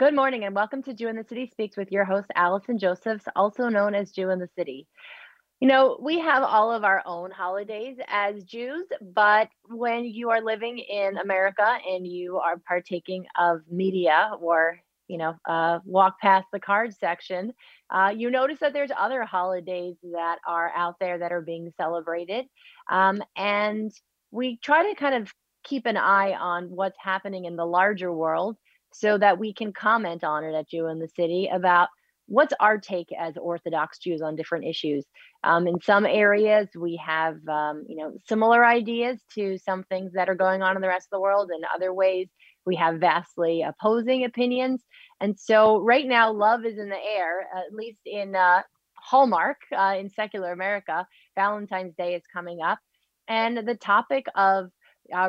Good morning and welcome to Jew in the City Speaks with your host, Allison Josephs, also known as Jew in the City. You know, we have all of our own holidays as Jews, but when you are living in America and you are partaking of media or, you know, walk past the card section, you notice that there's other holidays that are out there that are being celebrated. And we try to kind of keep an eye on what's happening in the larger world so that we can comment on it at Jew in the City about what's our take as Orthodox Jews on different issues. In some areas, we have similar ideas to some things that are going on in the rest of the world. In other ways, we have vastly opposing opinions. And so right now, love is in the air, at least in Hallmark, in secular America. Valentine's Day is coming up. And the topic of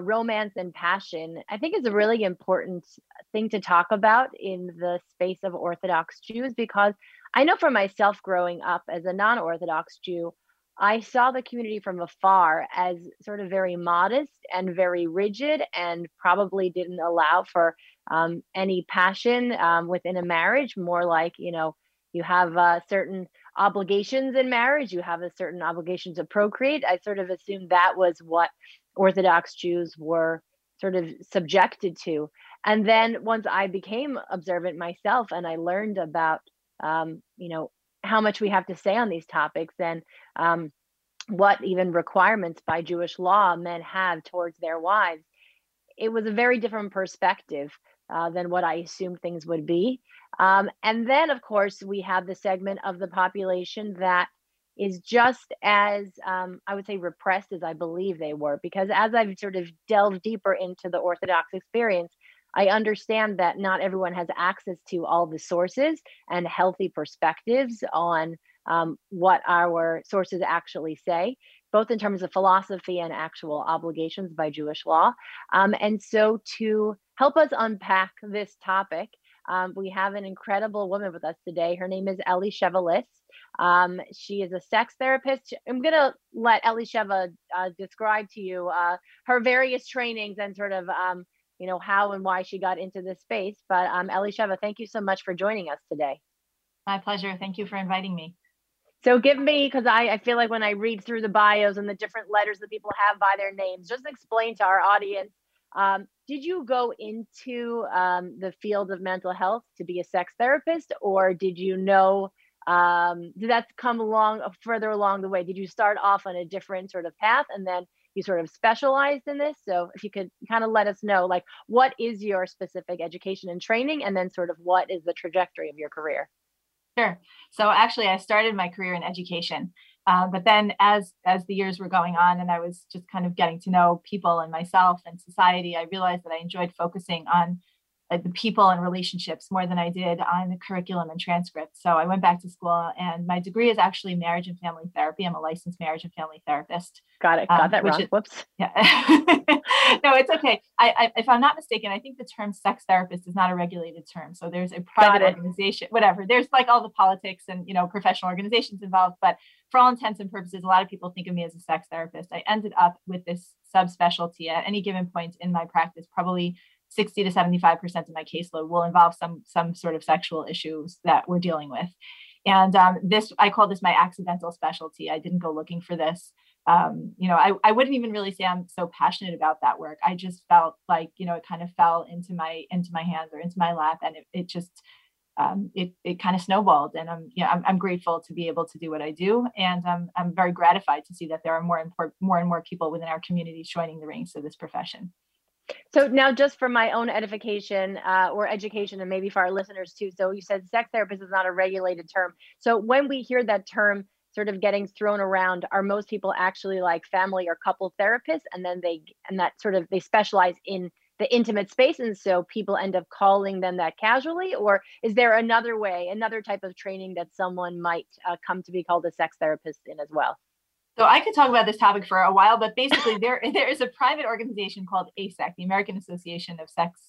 romance and passion, I think, is a really important thing to talk about in the space of Orthodox Jews, because I know for myself growing up as a non-Orthodox Jew, I saw the community from afar as sort of very modest and very rigid, and probably didn't allow for any passion within a marriage. More like, you know, you have certain obligations in marriage, you have a certain obligation to procreate. I sort of assumed that was what Orthodox Jews were sort of subjected to. And then once I became observant myself and I learned about, how much we have to say on these topics and what even requirements by Jewish law men have towards their wives, it was a very different perspective than what I assumed things would be. And then, of course, we have the segment of the population that is just as, I would say, repressed as I believe they were. Because as I've sort of delved deeper into the Orthodox experience, I understand that not everyone has access to all the sources and healthy perspectives on what our sources actually say, both in terms of philosophy and actual obligations by Jewish law. And so to help us unpack this topic, we have an incredible woman with us today. Her name is Elisheva Liss. She is a sex therapist. I'm going to let Elisheva describe to you her various trainings and sort of, how and why she got into this space. But Elisheva, thank you so much for joining us today. My pleasure. Thank you for inviting me. So give me, because I feel like when I read through the bios and the different letters that people have by their names, just explain to our audience, did you go into the field of mental health to be a sex therapist, or did you know, did that come along further along the way? Did you start off on a different sort of path and then you sort of specialized in this? So if you could kind of let us know, like, what is your specific education and training, and then sort of what is the trajectory of your career? Sure. So actually, I started my career in education. But then as the years were going on and I was just kind of getting to know people and myself and society, I realized that I enjoyed focusing on the people and relationships more than I did on the curriculum and transcripts. So I went back to school, and my degree is actually marriage and family therapy. I'm a licensed marriage and family therapist. Got it. Got that wrong. Whoops. Yeah. No, it's okay. I, if I'm not mistaken, I think the term sex therapist is not a regulated term. So there's a private organization, whatever. There's like all the politics and, you know, professional organizations involved. But for all intents and purposes, a lot of people think of me as a sex therapist. I ended up with this subspecialty at any given point in my practice. Probably 60 to 75% of my caseload will involve some sort of sexual issues that we're dealing with. And this, I call this my accidental specialty. I didn't go looking for this. I wouldn't even really say I'm so passionate about that work. I just felt like, you know, it kind of fell into my hands or into my lap, and it just, it kind of snowballed. And I'm grateful to be able to do what I do. And I'm very gratified to see that there are more and more people within our community joining the ranks of this profession. So now, just for my own edification or education, and maybe for our listeners too. So you said sex therapist is not a regulated term. So when we hear that term sort of getting thrown around, are most people actually like family or couple therapists, and then they specialize in the intimate space, and so people end up calling them that casually? Or is there another way, another type of training that someone might come to be called a sex therapist in as well? So I could talk about this topic for a while, but basically there is a private organization called ASEC, the American Association of Sex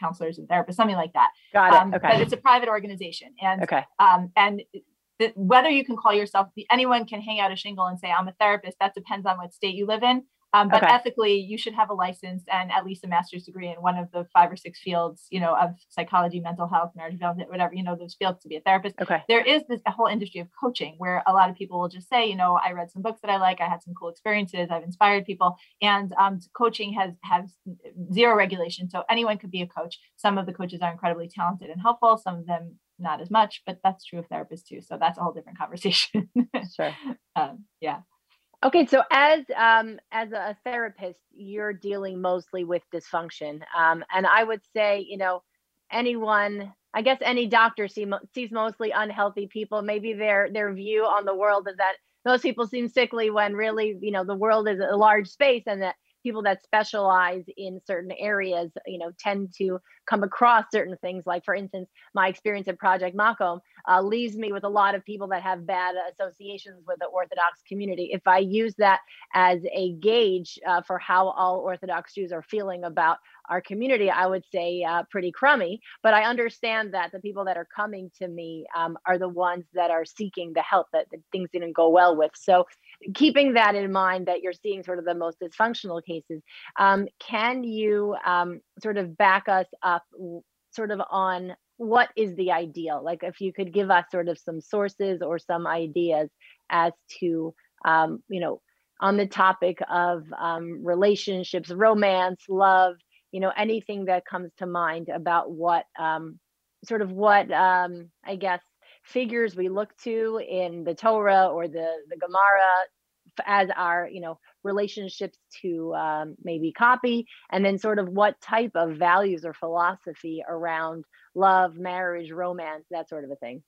Counselors and Therapists, something like that. Got it. Okay. But it's a private organization, and okay. Whether you can call yourself, anyone can hang out a shingle and say I'm a therapist. That depends on what state you live in. But ethically, you should have a license and at least a master's degree in one of the 5 or 6 fields, you know, of psychology, mental health, marriage development, whatever, you know, those fields, to be a therapist. Okay. There is this whole industry of coaching where a lot of people will just say, you know, I read some books that I like, I had some cool experiences, I've inspired people. And coaching has zero regulation. So anyone could be a coach. Some of the coaches are incredibly talented and helpful. Some of them not as much, but that's true of therapists too. So that's a whole different conversation. Sure. Yeah. Okay, so as a therapist, you're dealing mostly with dysfunction, and I would say, you know, anyone, I guess, any doctor sees mostly unhealthy people. Maybe their view on the world is that most people seem sickly, when really, you know, the world is a large space, and that people that specialize in certain areas, you know, tend to come across certain things. Like, for instance, my experience at Project Makom leaves me with a lot of people that have bad associations with the Orthodox community. If I use that as a gauge for how all Orthodox Jews are feeling about our community, I would say pretty crummy. But I understand that the people that are coming to me are the ones that are seeking the help that things didn't go well with. So keeping that in mind, that you're seeing sort of the most dysfunctional cases, can you sort of back us up sort of on what is the ideal? Like, if you could give us sort of some sources or some ideas as to, you know, on the topic of relationships, romance, love, you know, anything that comes to mind about what sort of what, I guess, figures we look to in the Torah or the Gemara as our, you know, relationships to maybe copy, and then sort of what type of values or philosophy around love, marriage, romance, that sort of a thing.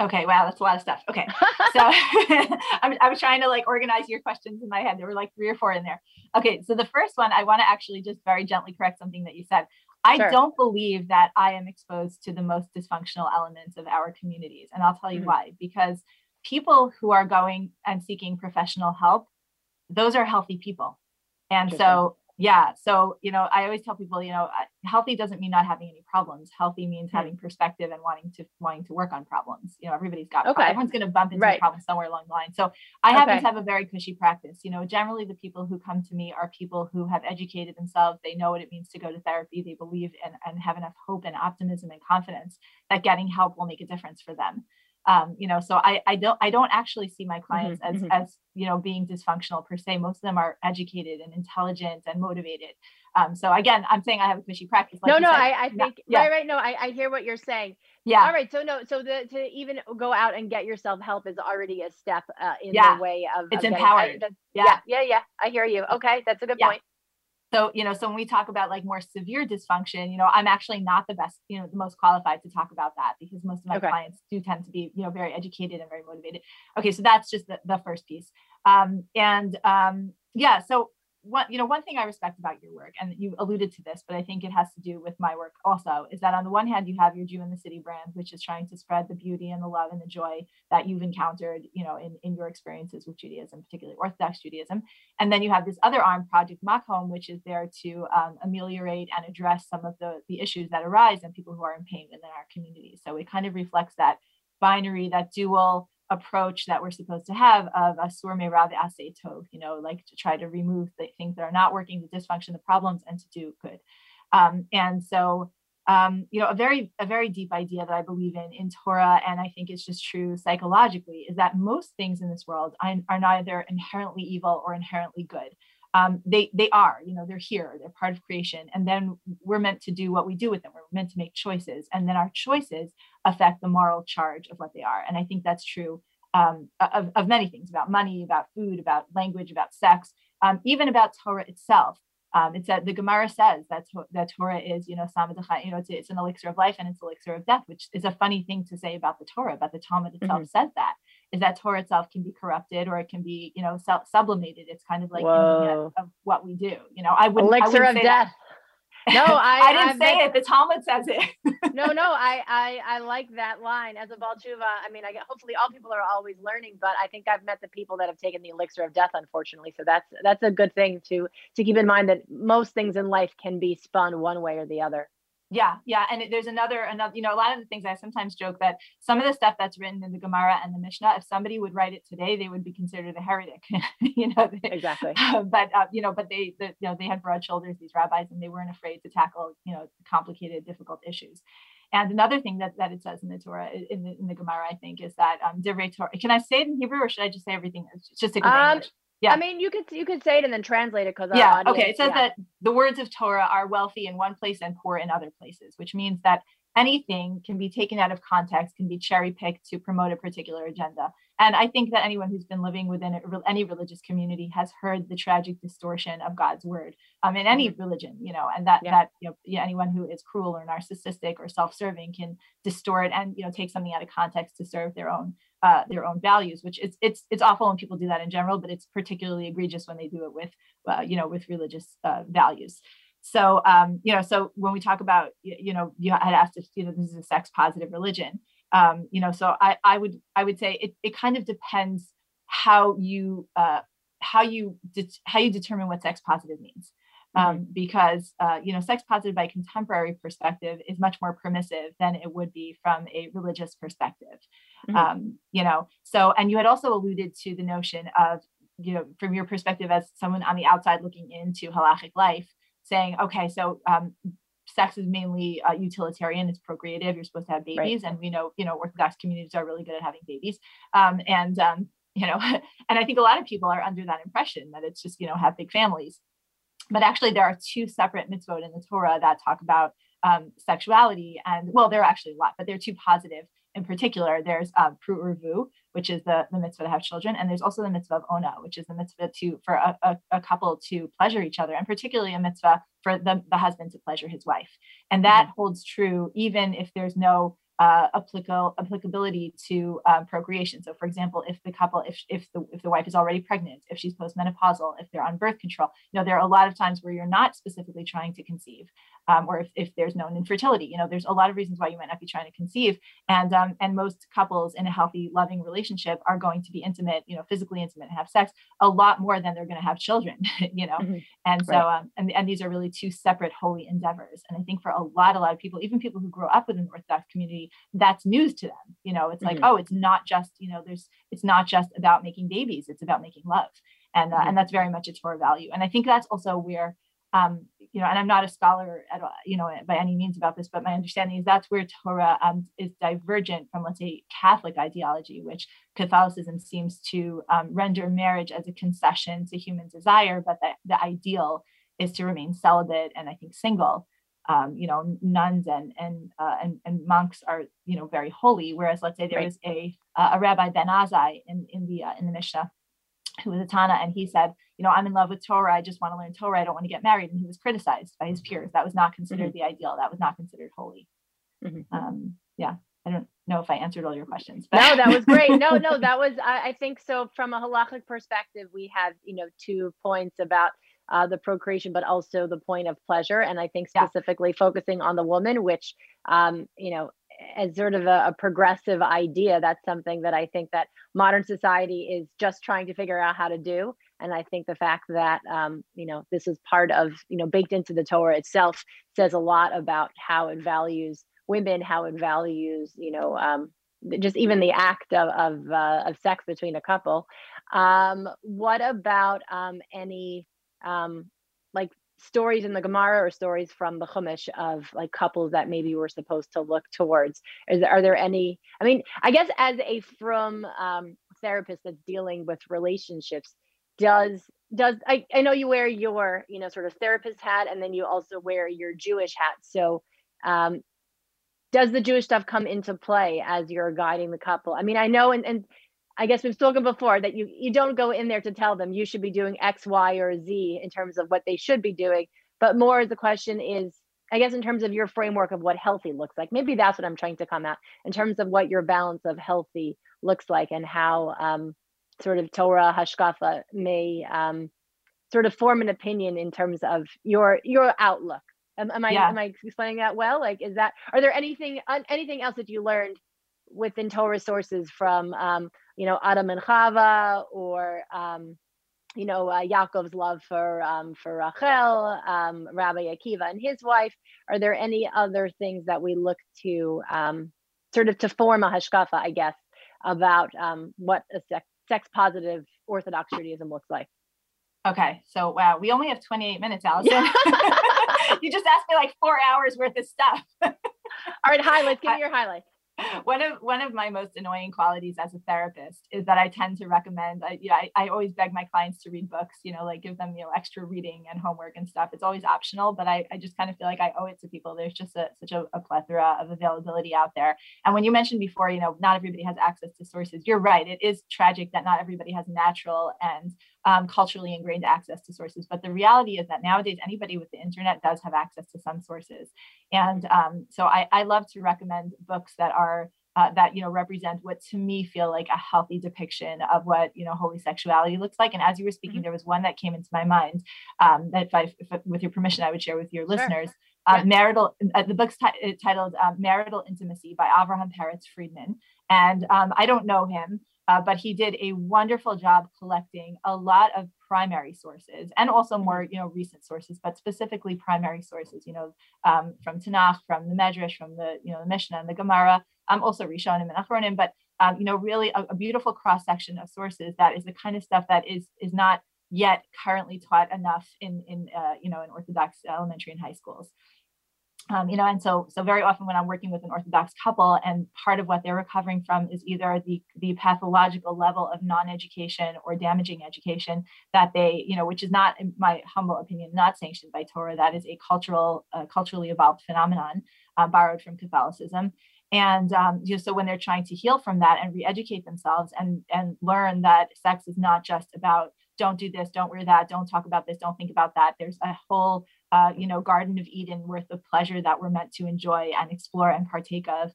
Okay. Wow. That's a lot of stuff. Okay. So I was trying to like organize your questions in my head. There were like 3 or 4 in there. Okay. So the first one, I want to actually just very gently correct something that you said. I don't believe that I am exposed to the most dysfunctional elements of our communities. And I'll tell you why, because people who are going and seeking professional help, those are healthy people. And so, yeah. So, you know, I always tell people, you know, healthy doesn't mean not having any problems. Healthy means having perspective and wanting to work on problems. You know, everybody's got, everyone's going to bump into a problem somewhere along the line. So I happen to have a very cushy practice. You know, generally the people who come to me are people who have educated themselves. They know what it means to go to therapy. They believe and have enough hope and optimism and confidence that getting help will make a difference for them. You know, so I don't actually see my clients as, you know, being dysfunctional per se. Most of them are educated and intelligent and motivated. So again, I'm saying I have a cushy practice. Like I hear what you're saying. Yeah. All right. So to even go out and get yourself help is already a step in the way of it's empowered. I hear you. Okay. That's a good point. So, you know, so when we talk about like more severe dysfunction, you know, I'm actually not the best, you know, the most qualified to talk about that, because most of my clients do tend to be, you know, very educated and very motivated. Okay. So that's just the first piece. So one thing I respect about your work, and you alluded to this, but I think it has to do with my work also, is that on the one hand, you have your Jew in the City brand, which is trying to spread the beauty and the love and the joy that you've encountered, you know, in your experiences with Judaism, particularly Orthodox Judaism. And then you have this other arm, Project Makom, which is there to ameliorate and address some of the issues that arise and people who are in pain within our community. So it kind of reflects that binary, that dual approach that we're supposed to have of asur me'ra v'aseh tov, you know, like to try to remove the things that are not working, the dysfunction, the problems, and to do good. You know, a very deep idea that I believe in Torah, and I think it's just true psychologically, is that most things in this world are neither inherently evil or inherently good. They are, you know, they're here, they're part of creation. And then we're meant to do what we do with them. We're meant to make choices. And then our choices affect the moral charge of what they are. And I think that's true of many things, about money, about food, about language, about sex, even about Torah itself. It's that the Gemara says that Torah is, you know, it's an elixir of life and it's an elixir of death, which is a funny thing to say about the Torah, but the Talmud itself says that, is that Torah itself can be corrupted or it can be, you know, sublimated. It's kind of like of what we do. You know, I wouldn't say death. That. No, I didn't say it. The Talmud says it. I like that line as a Baal Tshuva. I mean, hopefully all people are always learning, but I think I've met the people that have taken the elixir of death, unfortunately. So that's a good thing to keep in mind, that most things in life can be spun one way or the other. Yeah. And there's another, you know, a lot of the things I sometimes joke that some of the stuff that's written in the Gemara and the Mishnah, if somebody would write it today, they would be considered a heretic, you know, exactly. But they had broad shoulders, these rabbis, and they weren't afraid to tackle, you know, complicated, difficult issues. And another thing that it says in the Torah, in the Gemara, I think, is that divrei Torah. Can I say it in Hebrew, or should I just say everything? It's just a good English. Yeah. I mean, you could say it and then translate it, because okay. It says that the words of Torah are wealthy in one place and poor in other places, which means that anything can be taken out of context, can be cherry picked to promote a particular agenda. And I think that anyone who's been living within any religious community has heard the tragic distortion of God's word in any religion, you know, and that anyone who is cruel or narcissistic or self-serving can distort and, you know, take something out of context to serve their own values, which it's awful when people do that in general, but it's particularly egregious when they do it with religious values. So, so when we talk about, you had asked if, you know, this is a sex positive religion, so I would say it kind of depends how you determine what sex positive means. Because, sex positive by contemporary perspective is much more permissive than it would be from a religious perspective. Mm-hmm. And you had also alluded to the notion of, you know, from your perspective as someone on the outside looking into halachic life, saying, okay, so sex is mainly utilitarian, it's procreative, you're supposed to have babies. Right. And we know, you know, Orthodox communities are really good at having babies. And I think a lot of people are under that impression that it's just, you know, have big families. But actually there are two separate mitzvot in the Torah that talk about sexuality, and well, there are actually a lot, but there are two positive in particular. There's pru urvu, which is the mitzvah to have children, and there's also the mitzvah of ona, which is the mitzvah for a couple to pleasure each other, and particularly a mitzvah for the husband to pleasure his wife. And that holds true even if there's no applicability to procreation. So, for example, if the couple, if the wife is already pregnant, if she's postmenopausal, if they're on birth control, you know, there are a lot of times where you're not specifically trying to conceive, or if there's known infertility, you know, there's a lot of reasons why you might not be trying to conceive. And most couples in a healthy, loving relationship are going to be intimate, you know, physically intimate, and have sex a lot more than they're going to have children, you know. Mm-hmm. And so, right. and these are really two separate holy endeavors. And I think for a lot of people, even people who grow up within the Orthodox community, that's news to them. You know, it's like, mm-hmm. oh, it's not just, you know, it's not just about making babies, it's about making love. And mm-hmm. and that's very much a Torah value. And I think that's also where, and I'm not a scholar at all, you know, by any means about this, but my understanding is that's where Torah is divergent from, let's say, Catholic ideology, which Catholicism seems to render marriage as a concession to human desire, but the ideal is to remain celibate and I think single. Nuns and monks are, you know, very holy. Whereas, let's say there was a Rabbi Ben Azai in the Mishnah, who was a Tana, and he said, you know, I'm in love with Torah. I just want to learn Torah. I don't want to get married. And he was criticized by his peers. That was not considered mm-hmm. the ideal. That was not considered holy. Mm-hmm. I don't know if I answered all your questions. But. No, that was great. No, that was, I think so. From a halachic perspective, we have, you know, 2 points about the procreation, but also the point of pleasure. And I think specifically focusing on the woman, which, as sort of a progressive idea, that's something that I think that modern society is just trying to figure out how to do. And I think the fact that, this is part of, you know, baked into the Torah itself says a lot about how it values women, how it values, just even the act of sex between a couple. What about any... like stories in the Gemara or stories from the Chumash of like couples that maybe we're supposed to look towards? Are there any? I mean, I guess as a frum therapist that's dealing with relationships, does I know you wear your sort of therapist hat, and then you also wear your Jewish hat. So does the Jewish stuff come into play as you're guiding the couple? I mean, I know and I guess we've spoken before that you don't go in there to tell them you should be doing X, Y, or Z in terms of what they should be doing, but more the question is, I guess, in terms of your framework of what healthy looks like. Maybe that's what I'm trying to come at in terms of what your balance of healthy looks like, and how sort of Torah hashkafa may sort of form an opinion in terms of your outlook. Am I explaining that well? Like, is that, are there anything else that you learned within Torah sources from Adam and Chava, or you know, Yaakov's love for Rachel, Rabbi Akiva and his wife. Are there any other things that we look to sort of to form a hashkafa, I guess, about what a sex-positive Orthodox Judaism looks like? Okay, so wow, we only have 28 minutes, Allison. Yeah. You just asked me like 4 hours worth of stuff. All right, highlights. Give me your highlights. One of my most annoying qualities as a therapist is that I tend to recommend. I always beg my clients to read books. You know, like give them extra reading and homework and stuff. It's always optional, but I just kind of feel like I owe it to people. There's just such a plethora of availability out there. And when you mentioned before, not everybody has access to sources. You're right. It is tragic that not everybody has natural and culturally ingrained access to sources. But the reality is that nowadays, anybody with the internet does have access to some sources. And so I love to recommend books that are represent what to me feel like a healthy depiction of what, holy sexuality looks like. And as you were speaking, mm-hmm. there was one that came into my mind that if with your permission, I would share with your listeners. Sure. Yeah. The book's titled Marital Intimacy by Avraham Peretz Friedman. And I don't know him, but he did a wonderful job collecting a lot of primary sources and also more, recent sources, but specifically primary sources, from Tanakh, from the Medrash, from the, the Mishnah and the Gemara, also Rishonim and Achronim, but, really a beautiful cross-section of sources that is the kind of stuff that is not yet currently taught enough in Orthodox elementary and high schools. And so very often when I'm working with an Orthodox couple and part of what they're recovering from is either the pathological level of non-education or damaging education that they, which is not, in my humble opinion, not sanctioned by Torah. That is a culturally evolved phenomenon borrowed from Catholicism. And so when they're trying to heal from that and re-educate themselves and learn that sex is not just about don't do this, don't wear that, don't talk about this, don't think about that. There's a whole, Garden of Eden worth of pleasure that we're meant to enjoy and explore and partake of.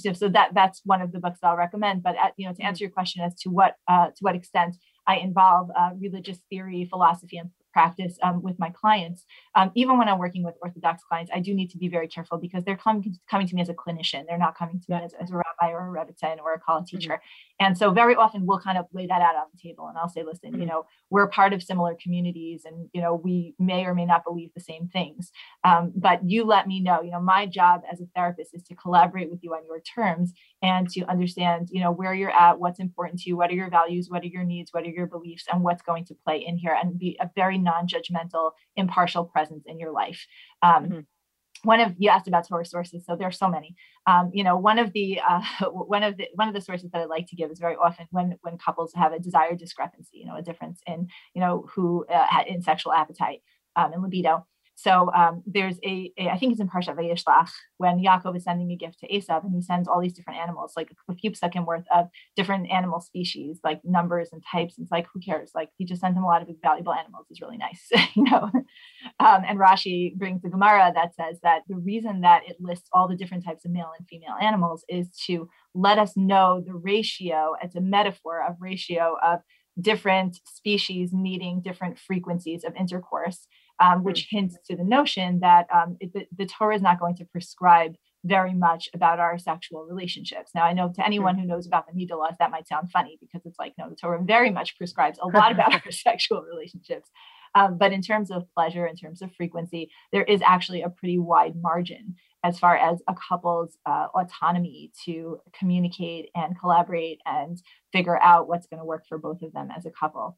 So that's one of the books I'll recommend. But to answer your question as to what extent I involve religious theory, philosophy, and practice with my clients, even when I'm working with Orthodox clients, I do need to be very careful because they're coming to me as a clinician. They're not coming to me as a rabbi or a rebbitzin or a college teacher. Mm-hmm. And so very often we'll kind of lay that out on the table and I'll say, listen, mm-hmm. We're part of similar communities and, we may or may not believe the same things. But you let me know, my job as a therapist is to collaborate with you on your terms and to understand, where you're at, what's important to you, what are your values, what are your needs, what are your beliefs, and what's going to play in here, and be a very non-judgmental, impartial presence in your life. Mm-hmm. You asked about Torah sources, so there's so many. One of the sources that I like to give is very often when couples have a desire discrepancy, a difference in who in sexual appetite and libido. So there's I think it's in Parshat Vayishlach, when Yaakov is sending a gift to Esau, and he sends all these different animals, like a few psukim worth of different animal species, like numbers and types. And it's like, who cares? Like, he just sends him a lot of valuable animals. It's really nice, And Rashi brings the Gemara that says that the reason that it lists all the different types of male and female animals is to let us know the ratio. It's a metaphor of ratio of different species needing different frequencies of intercourse. Which hints to the notion that the Torah is not going to prescribe very much about our sexual relationships. Now, I know to anyone who knows about the Midah laws, that might sound funny because it's like, no, the Torah very much prescribes a lot about our sexual relationships. But in terms of pleasure, in terms of frequency, there is actually a pretty wide margin as far as a couple's autonomy to communicate and collaborate and figure out what's going to work for both of them as a couple.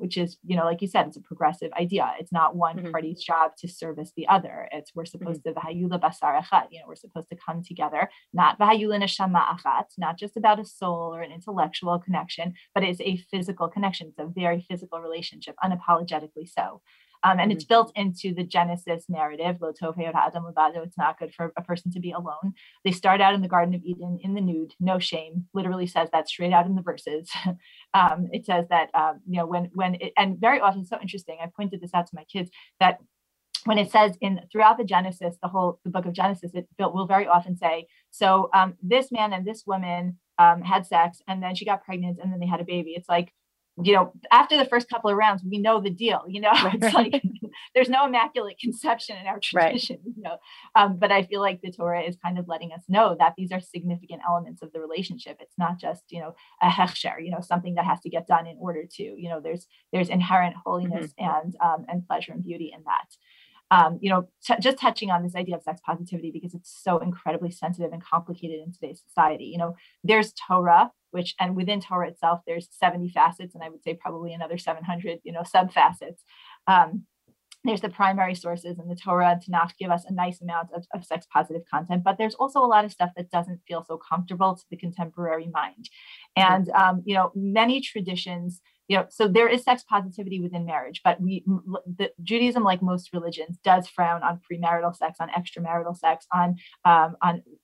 Which is, like you said, it's a progressive idea. It's not one mm-hmm. party's job to service the other. It's we're supposed mm-hmm. to v'hayu basar achat. We're supposed to come together, not v'hayu neshama achat, not just about a soul or an intellectual connection, but it's a physical connection. It's a very physical relationship, unapologetically so. And it's built into the Genesis narrative. Lo tov ha'adam levado. It's not good for a person to be alone. They start out in the Garden of Eden in the nude, no shame. Literally says that straight out in the verses. It says that and very often, so interesting. I pointed this out to my kids that when it says throughout the Genesis, the book of Genesis, it will very often say, so this man and this woman had sex, and then she got pregnant, and then they had a baby. It's like, after the first couple of rounds, we know the deal, it's like, there's no immaculate conception in our tradition, right. You know. But I feel like the Torah is kind of letting us know that these are significant elements of the relationship. It's not just, you know, a hechsher, you know, something that has to get done in order to, you know, there's inherent holiness and pleasure and beauty in that. You know, just touching on this idea of sex positivity, because it's so incredibly sensitive and complicated in today's society. You know, there's Torah, which, and within Torah itself, there's 70 facets, and I would say probably another 700, you know, sub facets. There's the primary sources, and the Torah and Tanakh give us a nice amount of sex positive content, but there's also a lot of stuff that doesn't feel so comfortable to the contemporary mind. And, you know, many traditions, you know, so there is sex positivity within marriage, but Judaism, like most religions, does frown on premarital sex, on extramarital sex, on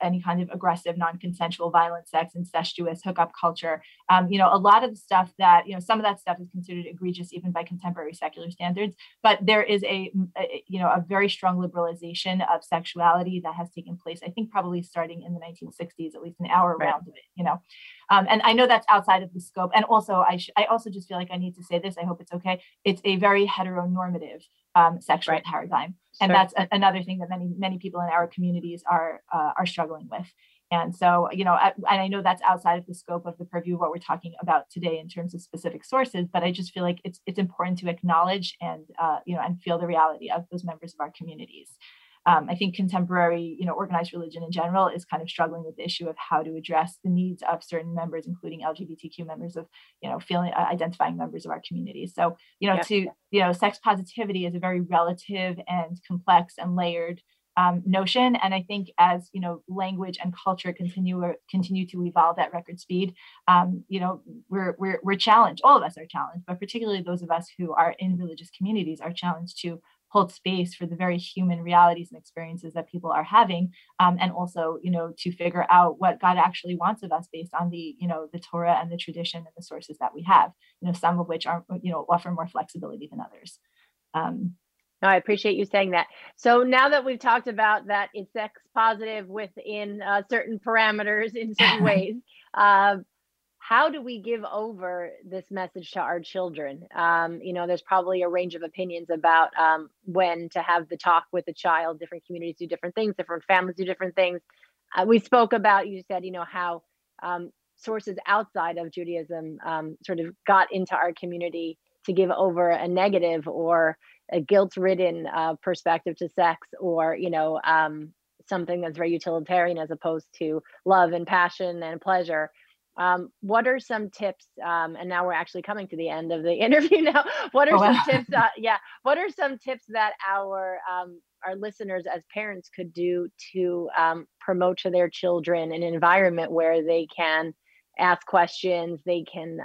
any kind of aggressive, non-consensual, violent sex, incestuous hookup culture. You know, a lot of the stuff that, you know, some of that stuff is considered egregious even by contemporary secular standards, but there is a very strong liberalization of sexuality that has taken place, I think probably starting in the 1960s, at least in our round of it, you know. And I know that's outside of the scope. And also, I also just feel like I need to say this. I hope it's okay. It's a very heteronormative sexual paradigm, and that's another thing that many people in our communities are struggling with. And so, you know, and I know that's outside of the scope of the purview of what we're talking about today in terms of specific sources, but I just feel like it's important to acknowledge and you know, and feel the reality of those members of our communities. I think contemporary, you know, organized religion in general is kind of struggling with the issue of how to address the needs of certain members, including LGBTQ members of, you know, identifying members of our community. So, you know, you know, sex positivity is a very relative and complex and layered notion. And I think as, you know, language and culture continue to evolve at record speed, you know, we're challenged, all of us are challenged, but particularly those of us who are in religious communities are challenged to hold space for the very human realities and experiences that people are having. And also, you know, to figure out what God actually wants of us based on the, you know, the Torah and the tradition and the sources that we have, you know, some of which are, you know, offer more flexibility than others. No, I appreciate you saying that. So now that we've talked about that it's sex positive within certain parameters in certain ways, how do we give over this message to our children? You know, there's probably a range of opinions about when to have the talk with the child. Different communities do different things. Different families do different things. We spoke about, you said, you know, how sources outside of Judaism sort of got into our community to give over a negative or a guilt-ridden perspective to sex, or, you know, something that's very utilitarian as opposed to love and passion and pleasure. What are some tips? And now we're actually coming to the end of the interview now. What are some tips? What are some tips that our listeners as parents could do to promote to their children an environment where they can ask questions, they can,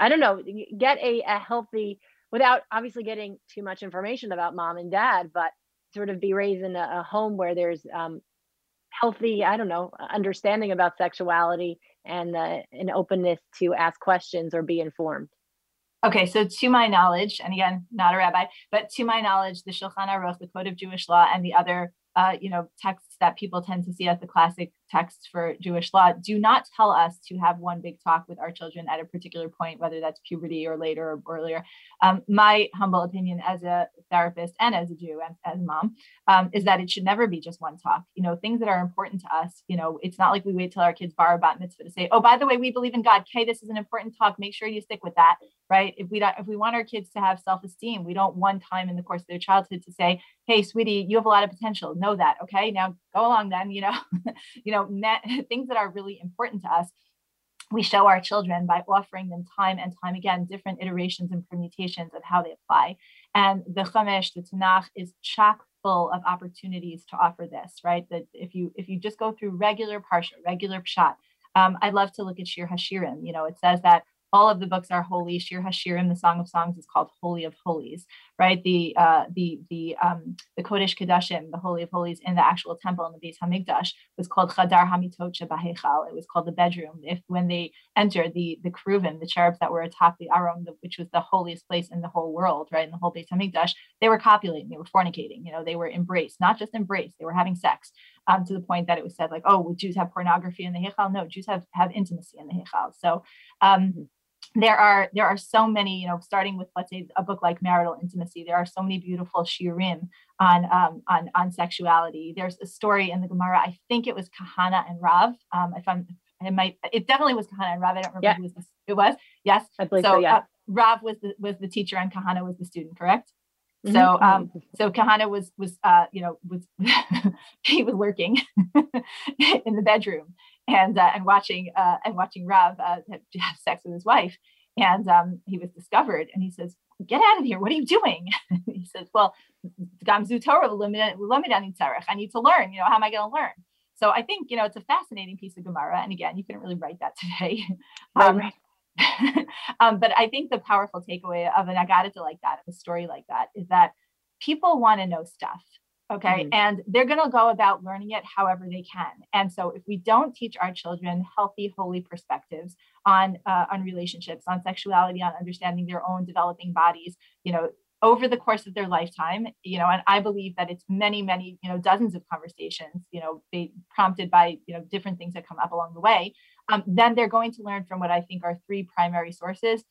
I don't know, get a healthy, without obviously getting too much information about mom and dad, but sort of be raised in a home where there's healthy, I don't know, understanding about sexuality and an openness to ask questions or be informed. Okay, so to my knowledge, and again, not a rabbi, but to my knowledge, the Shulchan Aruch, the Code of Jewish Law, and the other you know, texts that people tend to see as the classic texts for Jewish law do not tell us to have one big talk with our children at a particular point, whether that's puberty or later or earlier. My humble opinion as a therapist and as a Jew and as a mom is that it should never be just one talk. You know, things that are important to us, you know, it's not like we wait till our kids bar bat mitzvah to say, oh, by the way, we believe in God. Okay, this is an important talk. Make sure you stick with that, right? If we want our kids to have self-esteem, we don't one time in the course of their childhood to say, hey, sweetie, you have a lot of potential. Know that. Okay, now go along then, you know, you know, things that are really important to us, we show our children by offering them time and time again, different iterations and permutations of how they apply. And the Chumash, the Tanakh, is chock full of opportunities to offer this, right? That if you just go through regular Parsha, regular Pshat, I love to look at Shir HaShirim. You know, it says that all of the books are holy. Shir HaShirim, the Song of Songs, is called Holy of Holies, right? The Kodesh Kodashim, the Holy of Holies in the actual temple in the Beis Hamikdash, was called Chadar HaMitot Shebaheichal. It was called the bedroom. When they entered the Keruvim, the cherubs that were atop the Aron, which was the holiest place in the whole world, right? In the whole Beis Hamikdash, they were copulating, they were fornicating, you know, they were embraced, not just embraced, they were having sex. To the point that it was said like, oh, would Jews have pornography in the Heichal? No, Jews have intimacy in the Heichal. So There are so many, starting with, let's say, a book like Marital Intimacy. There are so many beautiful shirim on sexuality. There's a story in the Gemara. I think it was Kahana and Rav. It definitely was Kahana and Rav. I don't remember who it was. Yes, I believe so. Yeah. Rav was the teacher and Kahana was the student. Correct. Mm-hmm. So Kahana was he was working in the bedroom and watching Rav have sex with his wife. And he was discovered and he says, "Get out of here. What are you doing?" He says, "Well, Gamzu Torah, I need to learn, how am I going to learn?" So I think, it's a fascinating piece of Gemara. And again, you couldn't really write that today. Right. But I think the powerful takeaway of an Agadah like that, of a story like that, is that people want to know stuff. Okay. Mm-hmm. And they're going to go about learning it however they can. And so if we don't teach our children healthy, holy perspectives on relationships, on sexuality, on understanding their own developing bodies, over the course of their lifetime, and I believe that it's many, dozens of conversations, prompted by, different things that come up along the way, then they're going to learn from what I think are three primary sources,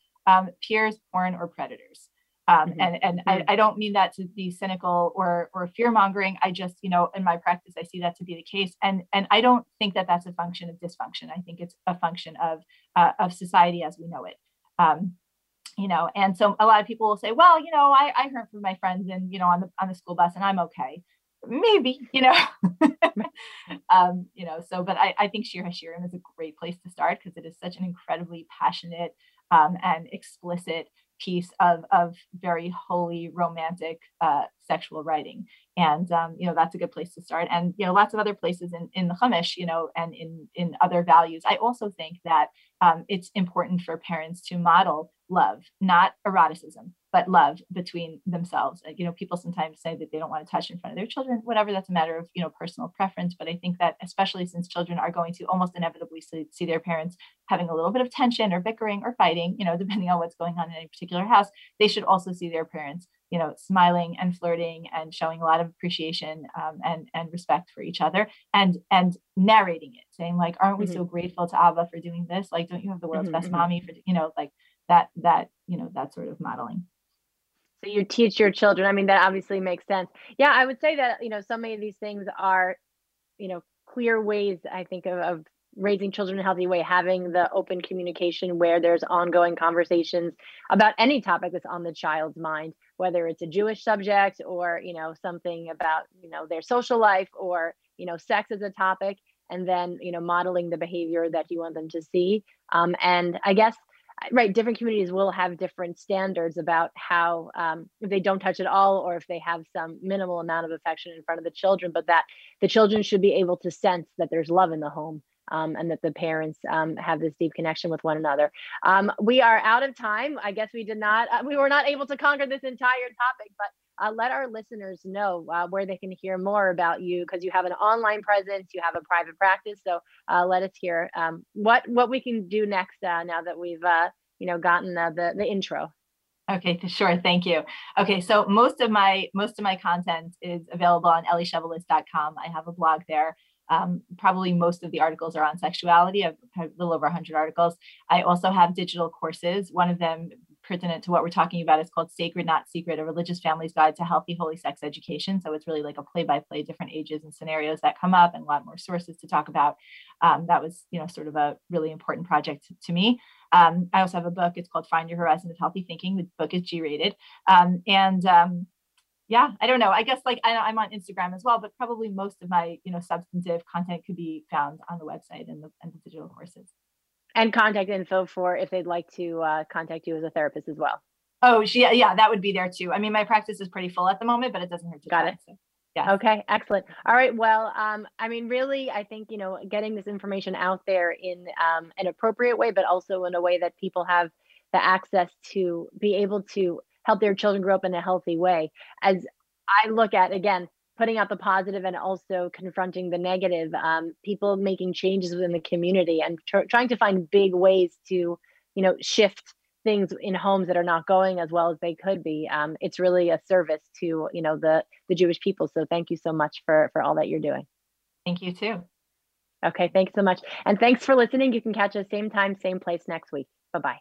peers, porn, or predators. I don't mean that to be cynical or fear-mongering. I just, in my practice, I see that to be the case. And I don't think that that's a function of dysfunction. I think it's a function of society as we know it. And so a lot of people will say, well, I heard from my friends and, on the school bus and I'm okay. Maybe, but I think Shir HaShirim is a great place to start because it is such an incredibly passionate and explicit piece of very holy, romantic, sexual writing. And, that's a good place to start. And, lots of other places in the Chumash, and in other values. I also think that it's important for parents to model love, not eroticism, but love between themselves. People sometimes say that they don't want to touch in front of their children, whatever, that's a matter of, personal preference. But I think that especially since children are going to almost inevitably see their parents having a little bit of tension or bickering or fighting, depending on what's going on in any particular house, they should also see their parents, smiling and flirting and showing a lot of appreciation and respect for each other and narrating it, saying like, aren't we so grateful to Abba for doing this? Like, don't you have the world's best mommy for, like that, that sort of modeling. So you teach your children. I mean, that obviously makes sense. Yeah. I would say that, so many of these things are, clear ways, I think, of raising children in a healthy way, having the open communication where there's ongoing conversations about any topic that's on the child's mind, whether it's a Jewish subject or, something about, their social life or, sex as a topic, and then, modeling the behavior that you want them to see. And I guess, right, different communities will have different standards about how, if they don't touch at all, or if they have some minimal amount of affection in front of the children, but that the children should be able to sense that there's love in the home, and that the parents have this deep connection with one another. We are out of time. I guess we were not able to conquer this entire topic, but let our listeners know where they can hear more about you, because you have an online presence, you have a private practice. So let us hear what we can do next now that we've gotten the intro. Okay, sure. Thank you. Okay, so most of my content is available on elishevaliss.com. I have a blog there. Probably most of the articles are on sexuality. I've had a little over 100 articles. I also have digital courses. One of them pertinent to what we're talking about is called Sacred, Not Secret, A Religious Family's Guide to Healthy Holy Sex Education. So it's really like a play-by-play, different ages and scenarios that come up and a lot more sources to talk about. That was, sort of a really important project to me. I also have a book. It's called Find Your Horizon of Healthy Thinking. The book is G-rated. Yeah, I don't know. I guess I'm on Instagram as well, but probably most of my, substantive content could be found on the website and the digital courses. And contact info for if they'd like to contact you as a therapist as well. Oh, yeah, that would be there too. I mean, my practice is pretty full at the moment, but it doesn't hurt to try. Got it. So. Yeah. Okay. Excellent. All right. Well, really, I think, getting this information out there in an appropriate way, but also in a way that people have the access to be able to help their children grow up in a healthy way. As I look at, again, putting out the positive and also confronting the negative, people making changes within the community and trying to find big ways to, shift things in homes that are not going as well as they could be. It's really a service to, the Jewish people. So thank you so much for all that you're doing. Thank you too. Okay. Thanks so much. And thanks for listening. You can catch us same time, same place next week. Bye-bye.